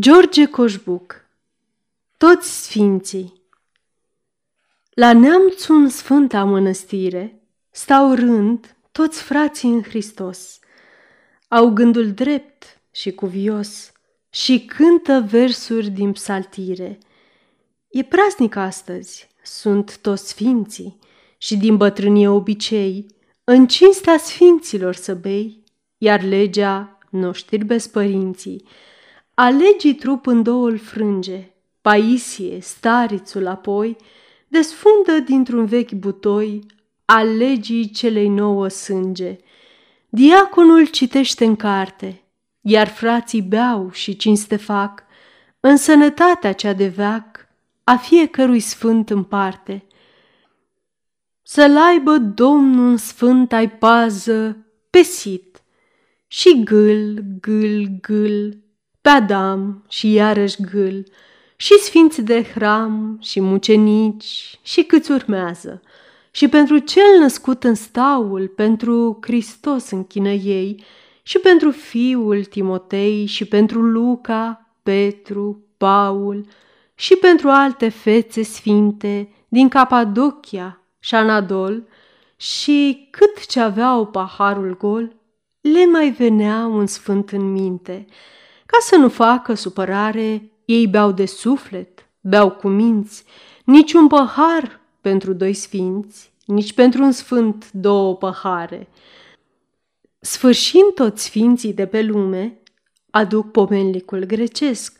George Coșbuc, toți sfinții. La neamțul în sfânta mănăstire stau rând toți frații în Hristos, au gândul drept și cuvios și cântă versuri din psaltire. E praznic astăzi, sunt toți sfinții și din bătrânie obicei în cinstea sfinților să bei, iar legea n-o știrbesc părinții. Alegii trup în două-l frânge, Paisie, starițul apoi, desfundă dintr-un vechi butoi alegii celei nouă sânge. Diaconul citește în carte, iar frații beau și cinste fac, în sănătatea cea de veac a fiecărui sfânt în parte. Să-l aibă Domnul în sfânt ai pază pe sit și gâl, gâl, gâl, pe Adam și iarăși gâl, și sfinți de hram, și mucenici, și câți urmează, și pentru cel născut în staul, pentru Hristos închină ei, și pentru fiul Timotei, și pentru Luca, Petru, Paul, și pentru alte fețe sfinte din Capadocia și Anadol, și cât ce aveau paharul gol, le mai venea un sfânt în minte. Ca să nu facă supărare, ei beau de suflet, beau cu minți, nici un pahar pentru doi sfinți, nici pentru un sfânt două pahare. Sfârșind toți sfinții de pe lume, aduc pomenlicul grecesc,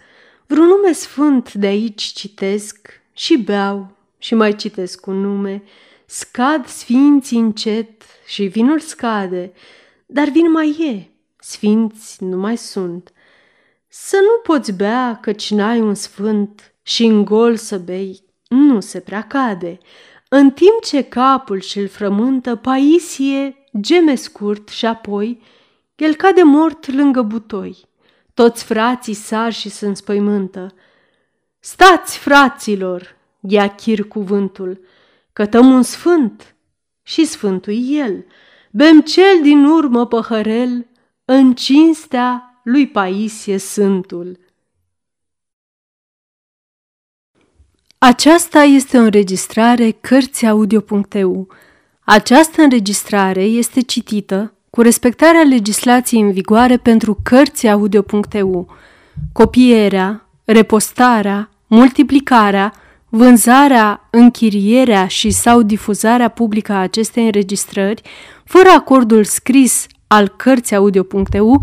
vreun nume sfânt de aici citesc și beau și mai citesc un nume, scad sfinții încet și vinul scade, dar vin mai e, sfinți nu mai sunt. Să nu poți bea căci n-ai un sfânt și în gol să bei nu se prea cade. În timp ce capul și-l frământă, Paisie geme scurt și apoi el cade mort lângă butoi. Toți frații sar și se înspăimântă. Stați, fraților, ia Chir cuvântul, cătăm un sfânt și sfântul el. Bem cel din urmă păhărel în cinstea lui Paisie Sfântul. Aceasta este o înregistrare Cărțiaudio.eu. Această înregistrare este citită cu respectarea legislației în vigoare pentru Cărțiaudio.eu. Copierea, repostarea, multiplicarea, vânzarea, închirierea și sau difuzarea publică a acestei înregistrări, fără acordul scris al Cărțiaudio.eu,